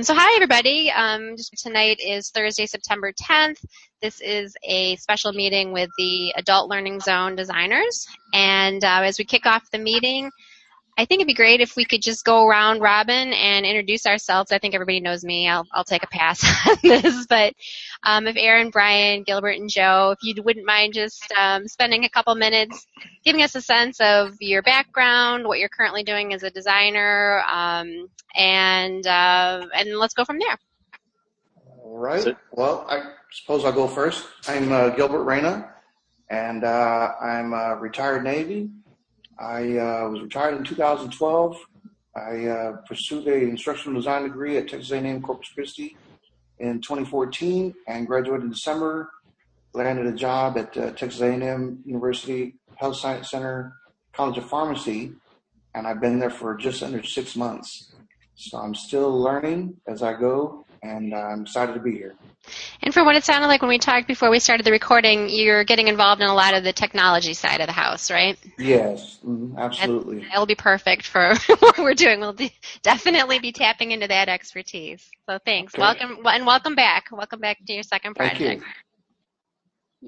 So hi everybody, tonight is Thursday, September 10th. This is a special meeting with the Adult Learning Zone designers. And as we kick off the meeting, I think it'd be great if we could just go around Robin and introduce ourselves. I think everybody knows me. I'll take a pass on this. But if Aaron, Brian, Gilbert, and Joe, if you wouldn't mind just spending a couple minutes giving us a sense of your background, what you're currently doing as a designer, and let's go from there. All right. Well, I suppose I'll go first. I'm Gilbert Reyna, and I'm a retired Navy. I was retired in 2012. I pursued an instructional design degree at Texas A&M Corpus Christi in 2014 and graduated in December. Landed a job at Texas A&M University Health Science Center College of Pharmacy, and I've been there for just under 6 months. So I'm still learning as I go, and I'm excited to be here. And from what it sounded like when we talked before we started the recording, you're getting involved in a lot of the technology side of the house, right? Yes, absolutely. And that'll be perfect for what we're doing. We'll definitely be tapping into that expertise. So thanks. Okay. Welcome, and welcome back. Welcome back to your second project. Thank you.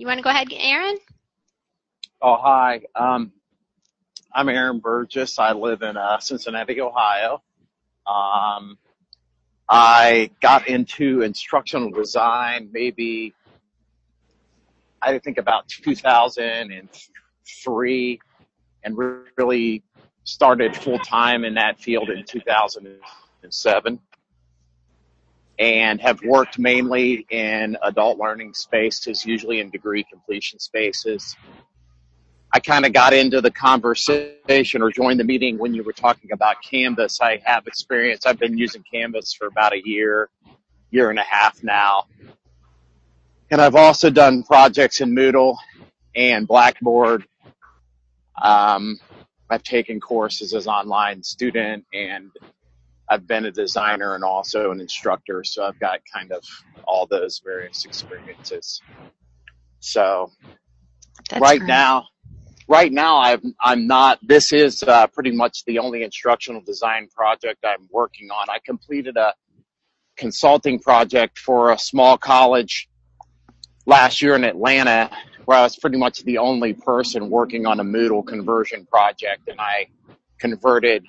You want to go ahead, Aaron? Oh, hi. I'm Aaron Burgess. I live in Cincinnati, Ohio. I got into instructional design maybe, I think about 2003, and really started full-time in that field in 2007, and have worked mainly in adult learning spaces, usually in degree completion spaces. I kind of got into the conversation or joined the meeting when you were talking about Canvas. I have experience. I've been using Canvas for about a year and a half now. And I've also done projects in Moodle and Blackboard. I've taken courses as an online student, and I've been a designer and also an instructor. So I've got kind of all those various experiences. So that's right great. Right now, I'm not. This is pretty much the only instructional design project I'm working on. I completed a consulting project for a small college last year in Atlanta, where I was pretty much the only person working on a Moodle conversion project, and I converted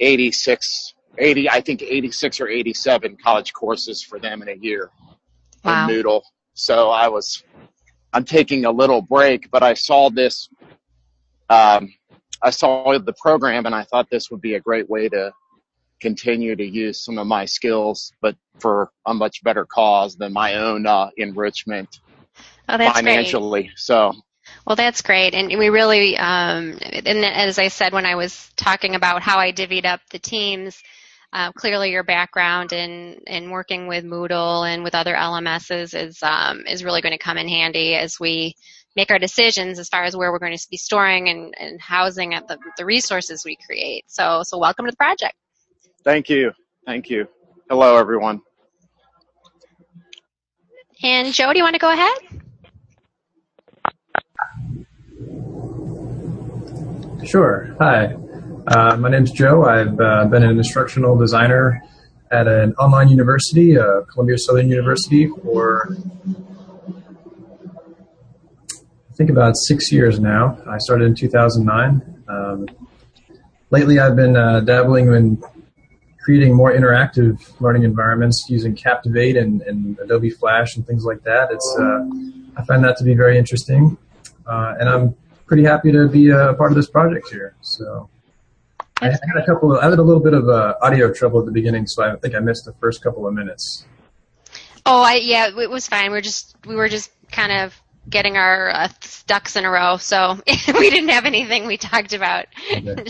86 or 87 college courses for them in a year. Wow. In Moodle. So I'm taking a little break, but I saw this, I saw the program, and I thought this would be a great way to continue to use some of my skills, but for a much better cause than my own enrichment. Oh, that's financially. Great. So. Well, that's great. And we really, and as I said when I was talking about how I divvied up the teams, clearly your background in working with Moodle and with other LMSs is really going to come in handy as we make our decisions as far as where we're going to be storing and housing at the resources we create. So welcome to the project. Thank you. Thank you. Hello, everyone. And Joe, do you want to go ahead? Sure. Hi. My name's Joe. I've been an instructional designer at an online university, Columbia Southern University, for I think about 6 years now. I started in 2009. Lately, I've been dabbling in creating more interactive learning environments using Captivate and Adobe Flash and things like that. I find that to be very interesting, and I'm pretty happy to be a part of this project here. So. I had a little bit of audio trouble at the beginning, so I think I missed the first couple of minutes. Oh, yeah, it was fine. We were just kind of getting our ducks in a row, so we didn't have anything we talked about. Okay.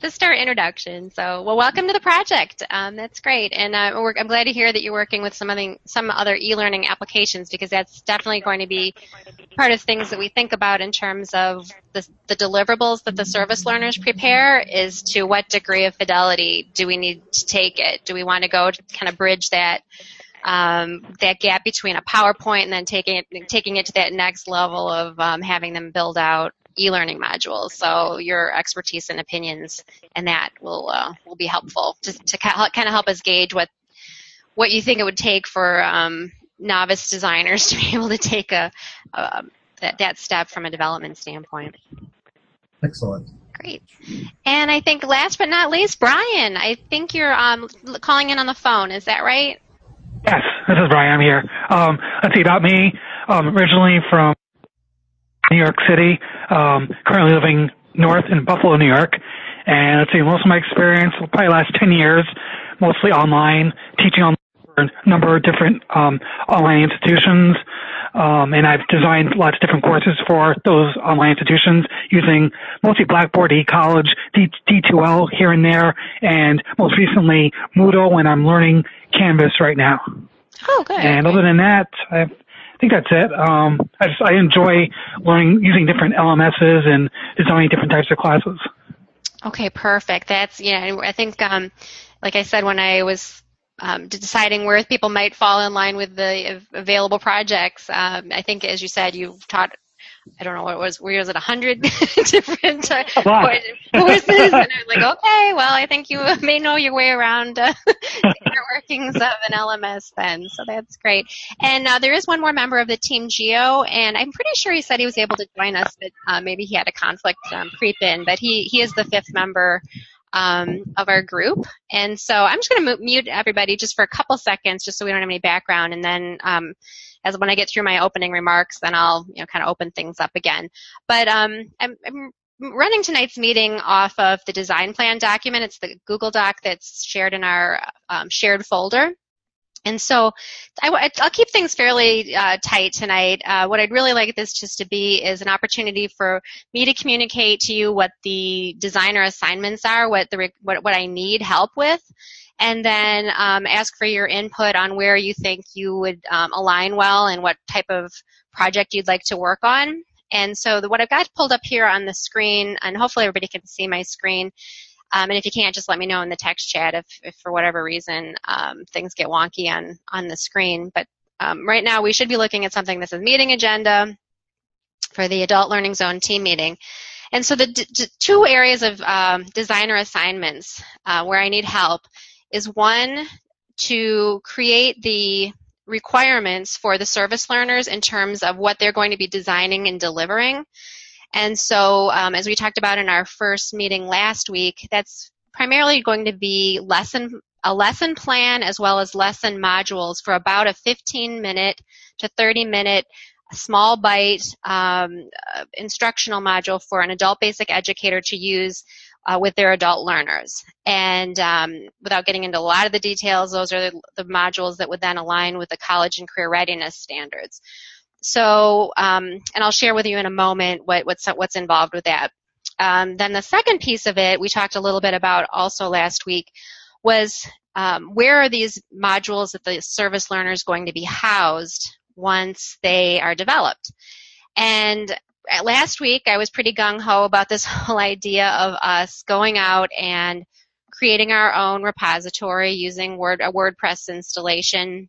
Just our introduction. So, well, welcome to the project. That's great, and I'm glad to hear that you're working with some other e-learning applications, because that's definitely going to be part of things that we think about in terms of the deliverables that the service learners prepare. Is to what degree of fidelity do we need to take it? Do we want to go to kind of bridge that gap between a PowerPoint and then taking it to that next level of having them build out e-learning modules. So your expertise and opinions and that will be helpful just to kind of help us gauge what you think it would take for novice designers to be able to take that step from a development standpoint. Excellent. Great. And I think last but not least, Brian, I think you're calling in on the phone. Is that right? Yes, this is Brian. I'm here. Let's see, about me. Originally from New York City, currently living north in Buffalo, New York. And let's see, most of my experience, probably last 10 years, mostly online, teaching online for a number of different online institutions. And I've designed lots of different courses for those online institutions using mostly Blackboard, eCollege, D2L here and there, and most recently Moodle, and I'm learning Canvas right now. Oh, good. And other than that, I think that's it. I enjoy learning using different LMSs and designing different types of classes. Okay, perfect. That's, yeah, I think, like I said, when I was deciding where people might fall in line with the available projects, I think, as you said, you've taught, I don't know what it was. Was it 100 different courses? And I was like, okay, well, I think you may know your way around the inner workings of an LMS then. So that's great. And there is one more member of the team, Geo, and I'm pretty sure he said he was able to join us, but maybe he had a conflict creep in. But he is the fifth member of our group. And so I'm just going to mute everybody just for a couple seconds just so we don't have any background. And then as when I get through my opening remarks, then I'll kind of open things up again. But I'm running tonight's meeting off of the design plan document. It's the Google Doc that's shared in our shared folder. And so I'll keep things fairly tight tonight. What I'd really like this just to be is an opportunity for me to communicate to you what the designer assignments are, what I need help with, and then ask for your input on where you think you would align well and what type of project you'd like to work on. And so what I've got pulled up here on the screen, and hopefully everybody can see my screen. And if you can't, just let me know in the text chat if for whatever reason things get wonky on the screen. But right now we should be looking at something that's a meeting agenda for the Adult Learning Zone team meeting. And so the two areas of designer assignments where I need help is one, to create the requirements for the service learners in terms of what they're going to be designing and delivering. And so as we talked about in our first meeting last week, that's primarily going to be a lesson plan as well as lesson modules for about a 15-minute to 30-minute small bite instructional module for an adult basic educator to use with their adult learners. And without getting into a lot of the details, those are the modules that would then align with the college and career readiness standards. So, and I'll share with you in a moment what's involved with that. Then the second piece of it, we talked a little bit about also last week, was where are these modules that the service learner is going to be housed once they are developed? And last week, I was pretty gung-ho about this whole idea of us going out and creating our own repository using a WordPress installation,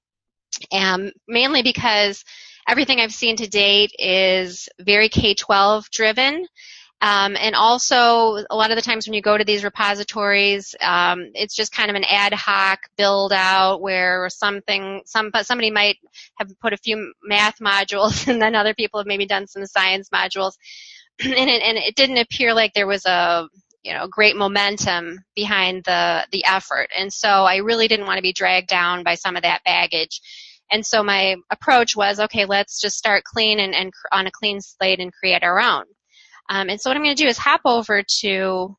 mainly because everything I've seen to date is very K-12 driven, and also a lot of the times when you go to these repositories, it's just kind of an ad hoc build out where somebody might have put a few math modules, and then other people have maybe done some science modules, and it didn't appear like there was a great momentum behind the effort, and so I really didn't want to be dragged down by some of that baggage. And so my approach was, okay, let's just start clean and on a clean slate and create our own. And so what I'm going to do is hop over to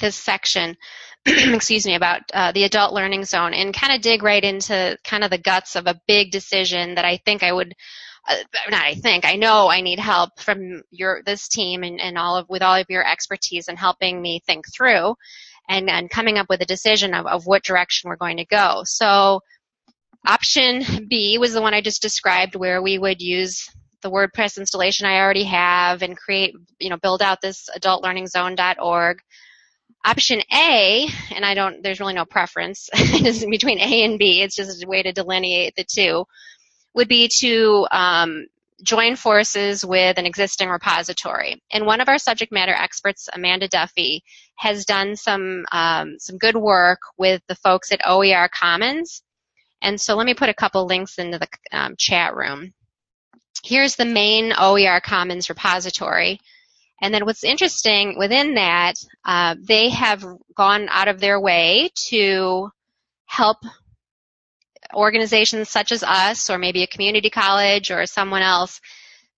this section, excuse me, about the Adult Learning Zone, and kind of dig right into kind of the guts of a big decision that I think I would, I know I need help from this team and all of your expertise in helping me think through. And coming up with a decision of what direction we're going to go. So option B was the one I just described, where we would use the WordPress installation I already have and create, build out this adultlearningzone.org. Option A, and there's really no preference between A and B, it's just a way to delineate the two, would be to join forces with an existing repository. And one of our subject matter experts, Amanda Duffy, has done some good work with the folks at OER Commons. And so let me put a couple links into the chat room. Here's the main OER Commons repository. And then what's interesting within that, they have gone out of their way to help organizations such as us, or maybe a community college or someone else,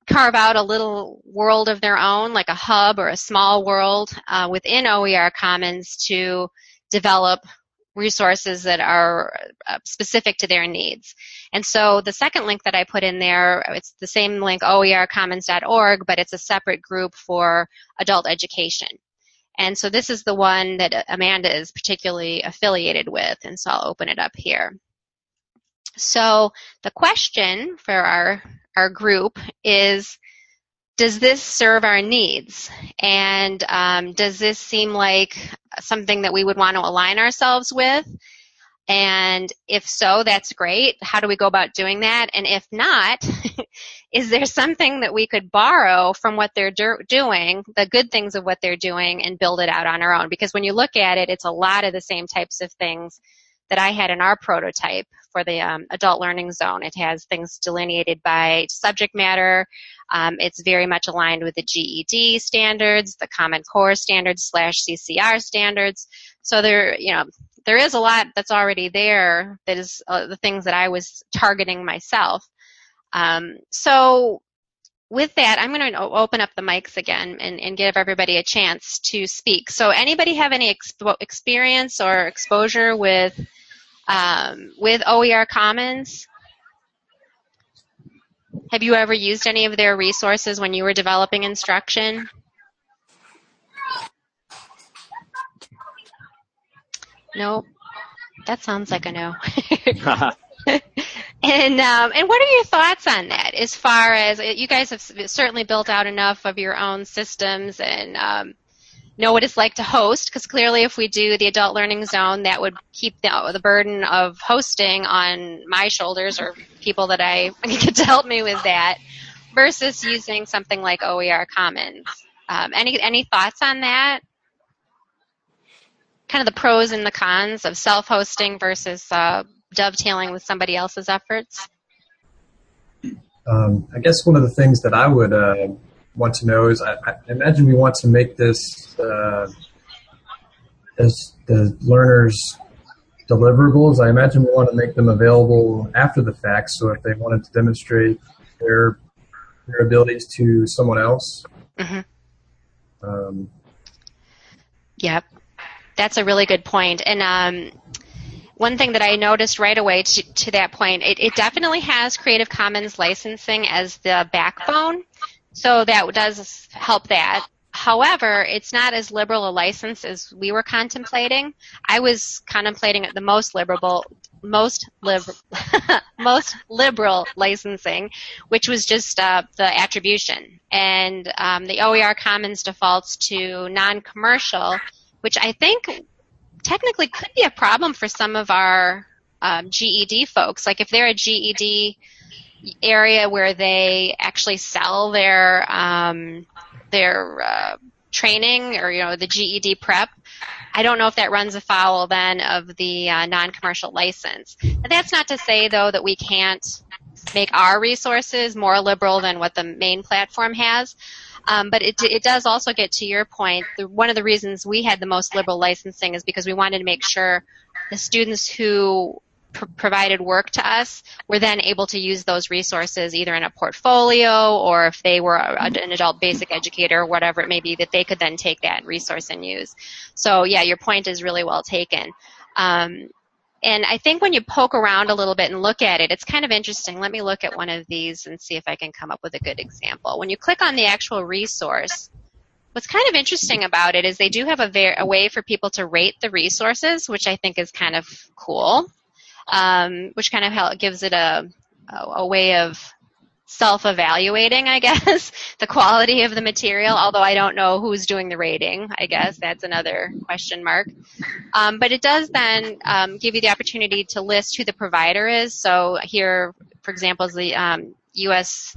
carve out a little world of their own, like a hub or a small world within OER Commons to develop resources that are specific to their needs. And so the second link that I put in there, it's the same link, oercommons.org, but it's a separate group for adult education. And so this is the one that Amanda is particularly affiliated with, and so I'll open it up here. So the question for our group is, does this serve our needs? And does this seem like something that we would want to align ourselves with? And if so, that's great. How do we go about doing that? And if not, is there something that we could borrow from what they're doing, the good things of what they're doing, and build it out on our own? Because when you look at it, it's a lot of the same types of things that I had in our prototype for the adult learning zone. It has things delineated by subject matter. It's very much aligned with the GED standards, the Common Core standards / CCR standards. So there, there is a lot that's already there that is the things that I was targeting myself. So with that, I'm going to open up the mics again and give everybody a chance to speak. So anybody have any experience or exposure with OER Commons? Have you ever used any of their resources when you were developing instruction? Nope. That sounds like a no. And what are your thoughts on that? As far as, you guys have certainly built out enough of your own systems and know what it's like to host, because clearly if we do the adult learning zone, that would keep the burden of hosting on my shoulders or people that I get to help me with that, versus using something like OER Commons. Any thoughts on that? Kind of the pros and the cons of self-hosting versus dovetailing with somebody else's efforts? I guess one of the things that I would want to know is, I imagine we want to make this as the learners' deliverables. I imagine we want to make them available after the fact, so if they wanted to demonstrate their abilities to someone else. Mm-hmm. Yep, that's a really good point. And one thing that I noticed right away to that point, it definitely has Creative Commons licensing as the backbone, so that does help that. However, it's not as liberal a license as we were contemplating. I was contemplating the most liberal licensing, which was just the attribution. And the OER Commons defaults to non-commercial, which I think technically could be a problem for some of our GED folks. Like if they're a GED area where they actually sell their training or the GED prep, I don't know if that runs afoul then of the non-commercial license. But that's not to say though that we can't make our resources more liberal than what the main platform has. But it does also get to your point. One of the reasons we had the most liberal licensing is because we wanted to make sure the students who provided work to us were then able to use those resources either in a portfolio or if they were an adult basic educator or whatever it may be, that they could then take that resource and use. So, yeah, your point is really well taken. And I think when you poke around a little bit and look at it, it's kind of interesting. Let me look at one of these and see if I can come up with a good example. When you click on the actual resource, what's kind of interesting about it is they do have a way for people to rate the resources, which I think is kind of cool, which kind of gives it a way of self-evaluating, I guess, the quality of the material, although I don't know who's doing the rating. I guess that's another question mark. But it does then give you the opportunity to list who the provider is. So here, for example, is the U.S.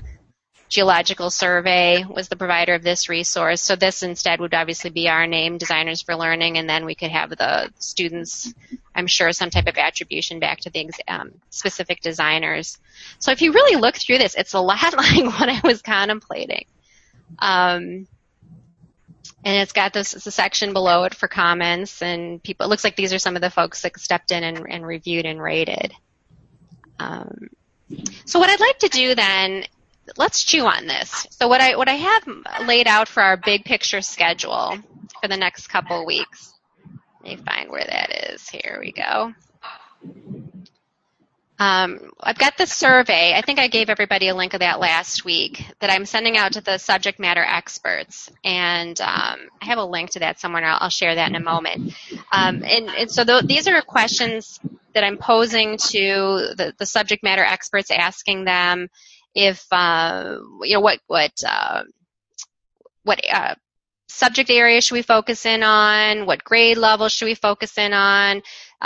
Geological Survey was the provider of this resource. So this instead would obviously be our name, Designers for Learning, and then we could have the students, I'm sure, some type of attribution back to the specific designers. So if you really look through this, it's a lot like what I was contemplating. And it's got this, it's a section below it for comments, and people, it looks like these are some of the folks that stepped in and reviewed and rated. So what I'd like to do then, let's chew on this. So what I have laid out for our big picture schedule for the next couple weeks, let me find where that is. Here we go. I've got the survey. I think I gave everybody a link of that last week that I'm sending out to the subject matter experts. And I have a link to that somewhere, and I'll share that in a moment. And so these are questions that I'm posing to the subject matter experts, asking them if, what subject area should we focus in on, what grade level should we focus in on,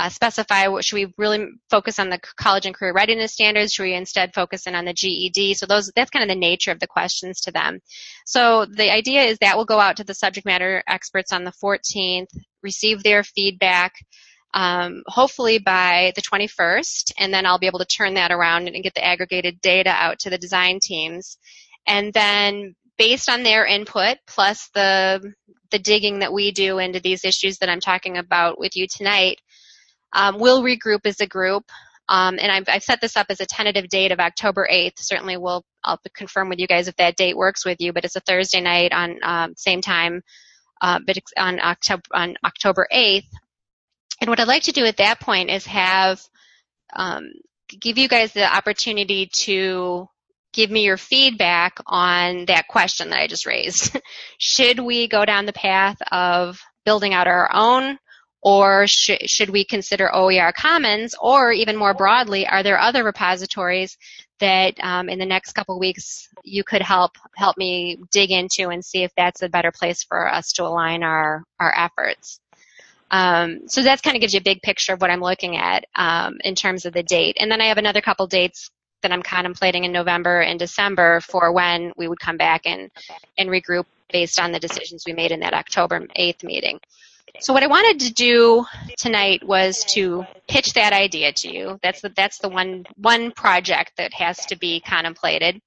specify what should we really focus on, the college and career readiness standards, should we instead focus in on the GED? So that's kind of the nature of the questions to them. So the idea is that we'll go out to the subject matter experts on the 14th, receive their feedback, hopefully by the 21st, and then I'll be able to turn that around and get the aggregated data out to the design teams. And then based on their input, plus the digging that we do into these issues that I'm talking about with you tonight, we'll regroup as a group. And I've set this up as a tentative date of October 8th. Certainly I'll confirm with you guys if that date works with you, but it's a Thursday night on same time, but it's on October 8th. And what I'd like to do at that point is have give you guys the opportunity to give me your feedback on that question that I just raised. Should we go down the path of building out our own, or should we consider OER Commons, or even more broadly, are there other repositories that in the next couple weeks you could help me dig into and see if that's a better place for us to align our efforts? So that kind of gives you a big picture of what I'm looking at in terms of the date. And then I have another couple dates that I'm contemplating in November and December for when we would come back and regroup based on the decisions we made in that October 8th meeting. So what I wanted to do tonight was to pitch that idea to you. That's the one project that has to be contemplated.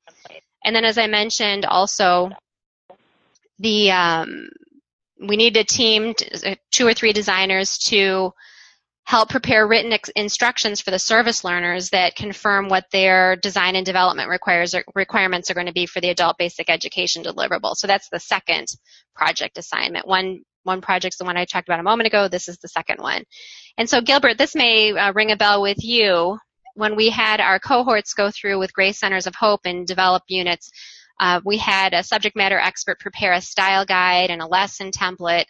And then, as I mentioned, also the we need a team, 2 or 3 designers, to help prepare written instructions for the service learners that confirm what their design and development requirements are going to be for the adult basic education deliverable. So that's the second project assignment. One project's the one I talked about a moment ago. This is the second one. And so, Gilbert, this may ring a bell with you. When we had our cohorts go through with Grace Centers of Hope and develop units, we had a subject matter expert prepare a style guide and a lesson template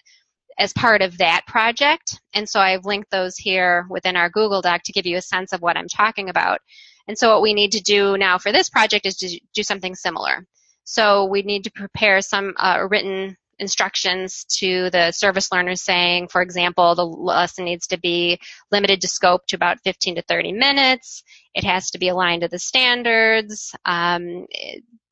as part of that project. And so I've linked those here within our Google Doc to give you a sense of what I'm talking about. And so what we need to do now for this project is to do something similar. So we need to prepare some written instructions to the service learners saying, for example, the lesson needs to be limited to scope to about 15 to 30 minutes. It has to be aligned to the standards.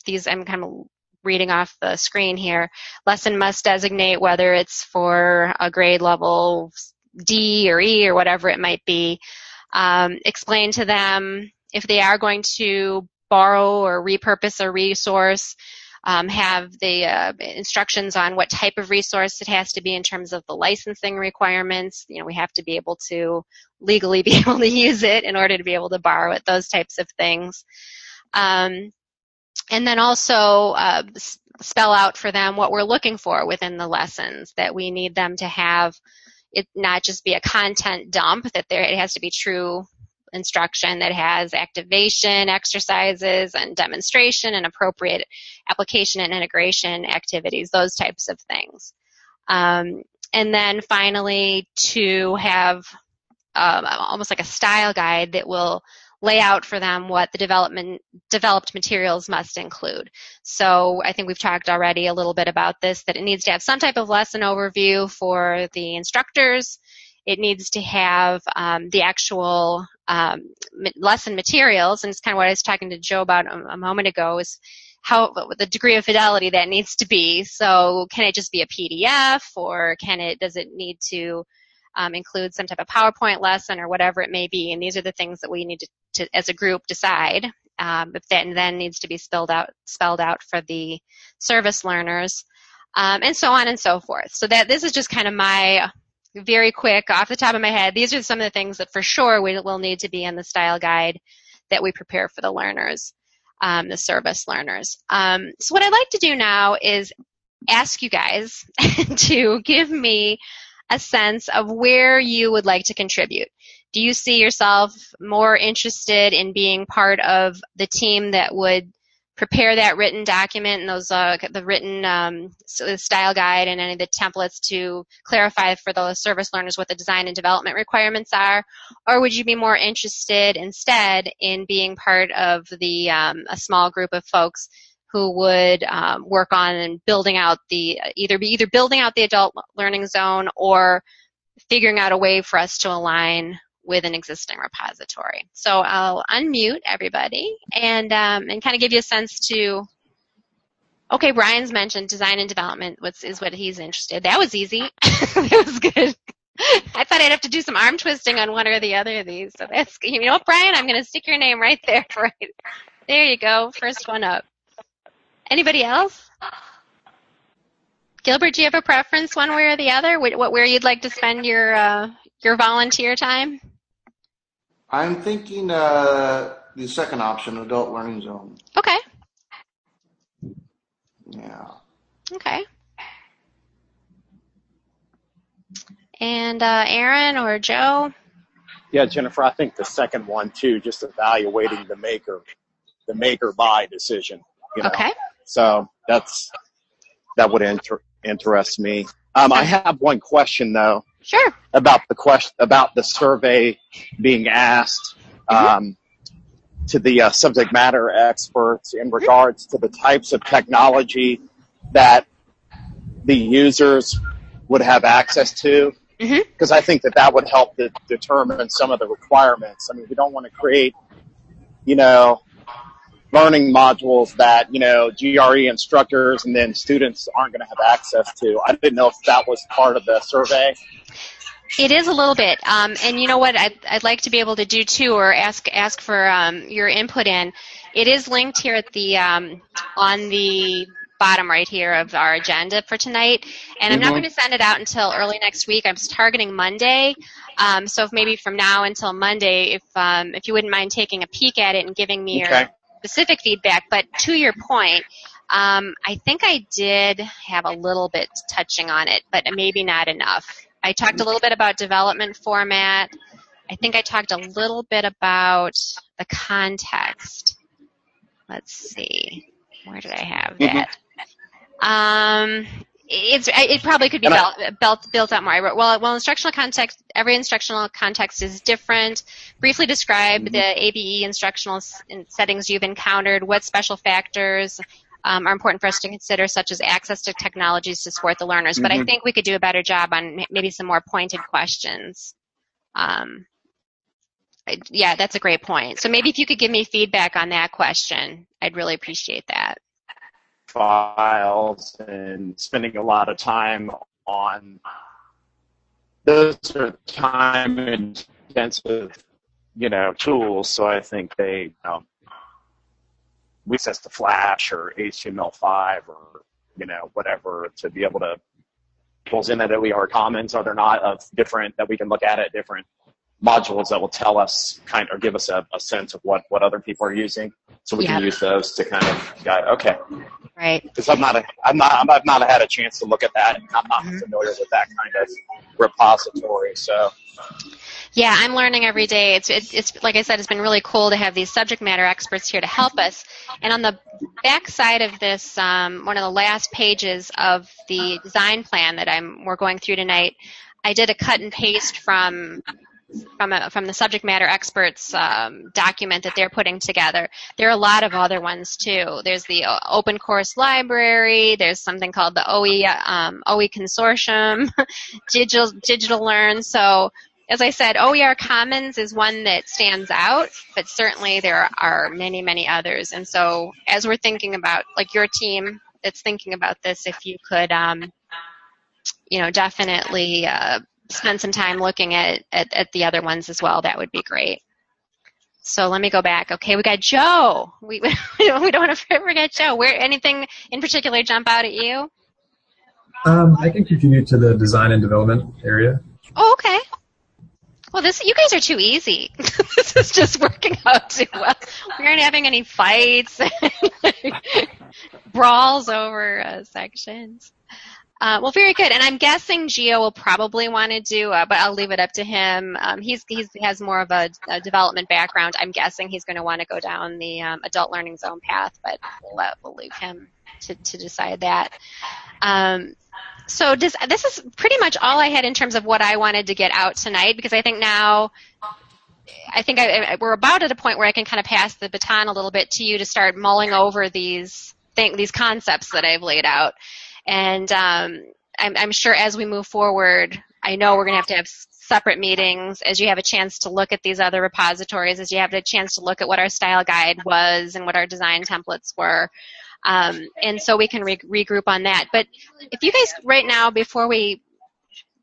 These I'm kind of reading off the screen here. Lesson must designate whether it's for a grade level D or E or whatever it might be. Explain to them if they are going to borrow or repurpose a resource, have the instructions on what type of resource it has to be in terms of the licensing requirements. You know, we have to be able to legally be able to use it in order to be able to borrow it, those types of things. And then also spell out for them what we're looking for within the lessons, that we need them to have it not just be a content dump, that it has to be true instruction that has activation exercises and demonstration and appropriate application and integration activities, those types of things. And then finally, to have almost like a style guide that will lay out for them what the developed materials must include. So I think we've talked already a little bit about this, that it needs to have some type of lesson overview for the instructors. It needs to have the actual lesson materials, and it's kind of what I was talking to Joe about a moment ago, is the degree of fidelity that needs to be. So can it just be a PDF, or does it need to include some type of PowerPoint lesson or whatever it may be? And these are the things that we need to as a group, decide. If that then needs to be spelled out for the service learners, and so on and so forth. So that this is just kind of my very quick, off the top of my head, these are some of the things that for sure we will need to be in the style guide that we prepare for the learners, the service learners. So what I'd like to do now is ask you guys to give me a sense of where you would like to contribute. Do you see yourself more interested in being part of the team that would prepare that written document and those the written style guide and any of the templates to clarify for those service learners what the design and development requirements are? Or would you be more interested instead in being part of the a small group of folks who would work on and building out the either building out the adult learning zone or figuring out a way for us to align with an existing repository? So I'll unmute everybody and kind of give you a sense to, okay, Brian's mentioned design and development is what he's interested in. That was easy. That was good. I thought I'd have to do some arm twisting on one or the other of these. So that's, you know what, Brian, I'm going to stick your name right there. Right. There you go. First one up. Anybody else? Gilbert, do you have a preference one way or the other? Where you'd like to spend your volunteer time? I'm thinking the second option, adult learning zone. Okay. Yeah. Okay. And Aaron or Joe? Yeah, Jennifer, I think the second one too, just evaluating the maker buy decision. You know? Okay. So that would interest me. I have one question though. Sure. About the survey being asked to the subject matter experts in regards to the types of technology that the users would have access to, because I think that would help to determine some of the requirements. I mean, we don't want to create, learning modules that, GRE instructors and then students aren't going to have access to. I didn't know if that was part of the survey. It is a little bit. And you know what I'd like to be able to do too, or ask for your input in. It is linked here at the on the bottom right here of our agenda for tonight. And I'm not going to send it out until early next week. I'm targeting Monday. So if maybe from now until Monday, if you wouldn't mind taking a peek at it and giving me your specific feedback. But to your point, I think I did have a little bit touching on it, but maybe not enough. I talked a little bit about development format. I think I talked a little bit about the context. Let's see. Where did I have that? It probably could be built out more. I wrote, well, instructional context, every instructional context is different. Briefly describe the ABE instructional settings you've encountered, what special factors are important for us to consider, such as access to technologies to support the learners. But I think we could do a better job on maybe some more pointed questions. Yeah, that's a great point. So maybe if you could give me feedback on that question, I'd really appreciate that. Files and spending a lot of time on those are time intensive, tools. So I think they, we access to Flash or HTML5 or, whatever to be able to pulls in that OER Commons, are there not of different that we can look at different modules that will tell us or give us a sense of what other people are using, so we can use those to kind of guide. Okay, right. Because I've not had a chance to look at that, and I'm not familiar with that kind of repository. So, yeah, I'm learning every day. It's like I said, it's been really cool to have these subject matter experts here to help us. And on the back side of this, one of the last pages of the design plan that we're going through tonight, I did a cut and paste from the subject matter experts document that they're putting together. There are a lot of other ones too. There's the Open Course Library. There's something called the OE Consortium, Digital Learn. So As I said, OER Commons is one that stands out, but certainly there are many, many others. And so as we're thinking about, like your team that's thinking about this, if you could, definitely spend some time looking at the other ones as well, that would be great. So let me go back. Okay, we got Joe. We don't want to forget Joe. Where anything in particular jump out at you? I can continue to the design and development area. Oh, okay. Well, you guys are too easy. This is just working out too well. We aren't having any fights and brawls over sections. Well, very good. And I'm guessing Geo will probably want to do, but I'll leave it up to him. He has more of a development background. I'm guessing he's going to want to go down the adult learning zone path, but we'll leave him to decide that. So this is pretty much all I had in terms of what I wanted to get out tonight, because I think now we're about at a point where I can kind of pass the baton a little bit to you to start mulling over these concepts that I've laid out. And I'm sure as we move forward, I know we're going to have separate meetings as you have a chance to look at these other repositories, as you have a chance to look at what our style guide was and what our design templates were. And so we can regroup on that. But if you guys right now, before we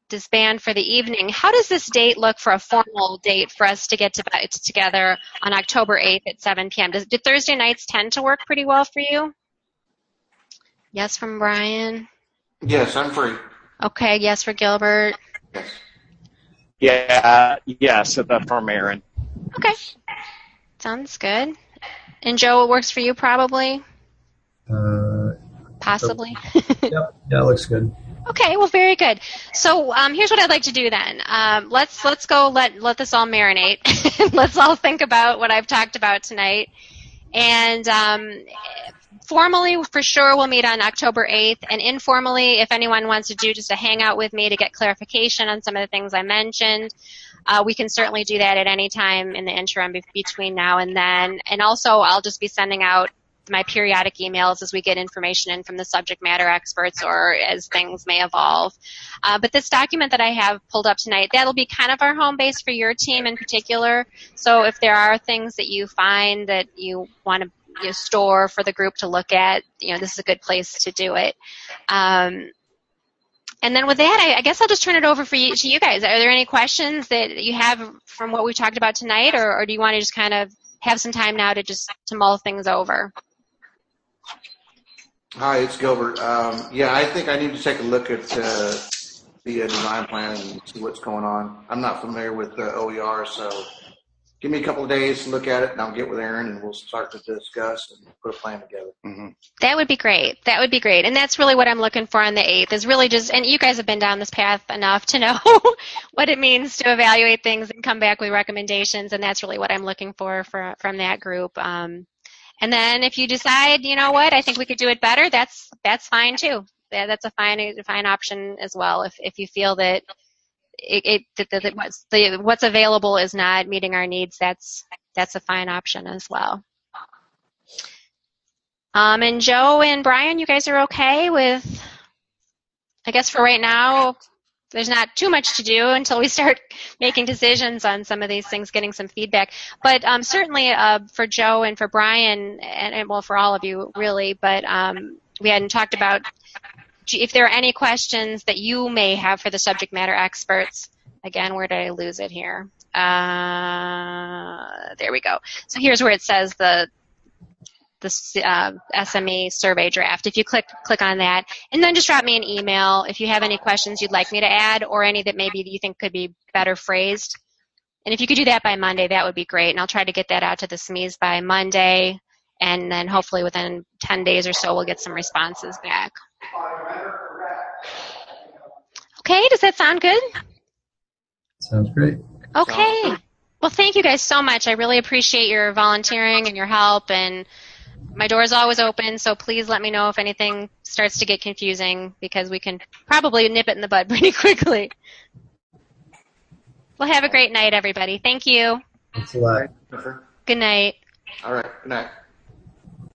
disband for the evening, how does this date look for a formal date for us to get together on October 8th at 7 p.m.? Do Thursday nights tend to work pretty well for you? Yes from Brian? Yes, I'm free. Okay, yes for Gilbert? Yes. Yeah, yes from Aaron. Okay, sounds good. And Joe, it works for you probably? Possibly? Yeah, it looks good. Okay, well, very good. So here's what I'd like to do then. Let's go let this all marinate. Let's all think about what I've talked about tonight. And formally, for sure, we'll meet on October 8th. And informally, if anyone wants to do just a hangout with me to get clarification on some of the things I mentioned, we can certainly do that at any time in the interim between now and then. And also, I'll just be sending out my periodic emails as we get information in from the subject matter experts or as things may evolve. But this document that I have pulled up tonight, that'll be kind of our home base for your team in particular. So if there are things that you find that you want to store for the group to look at, this is a good place to do it. And then with that, I guess I'll just turn it over to you guys. Are there any questions that you have from what we talked about tonight, or do you want to just kind of have some time now to mull things over? Hi, it's Gilbert. I think I need to take a look at the design plan and see what's going on. I'm not familiar with the OER, so give me a couple of days to look at it, and I'll get with Aaron, and we'll start to discuss and put a plan together. Mm-hmm. That would be great. That would be great. And that's really what I'm looking for on the 8th is really just, and you guys have been down this path enough to know what it means to evaluate things and come back with recommendations, and that's really what I'm looking for from that group. And then if you decide, you know what, I think we could do it better, that's fine too. That's a fine option as well if you feel that what's available is not meeting our needs, that's a fine option as well. And Joe and Brian, you guys are okay with, I guess for right now, there's not too much to do until we start making decisions on some of these things, getting some feedback. But certainly for Joe and for Brian, and well, for all of you really, but we hadn't talked about if there are any questions that you may have for the subject matter experts. Again, where did I lose it here? There we go. So here's where it says the SME survey draft. If you click on that, and then just drop me an email if you have any questions you'd like me to add or any that maybe you think could be better phrased. And if you could do that by Monday, that would be great. And I'll try to get that out to the SMEs by Monday. And then hopefully within 10 days or so, we'll get some responses back. Okay, does that sound good? Sounds great. Okay. Sounds good. Well, thank you guys so much. I really appreciate your volunteering and your help. And my door is always open, so please let me know if anything starts to get confusing, because we can probably nip it in the bud pretty quickly. Well, have a great night, everybody. Thank you. Thanks a lot. Good night. All right. Good night.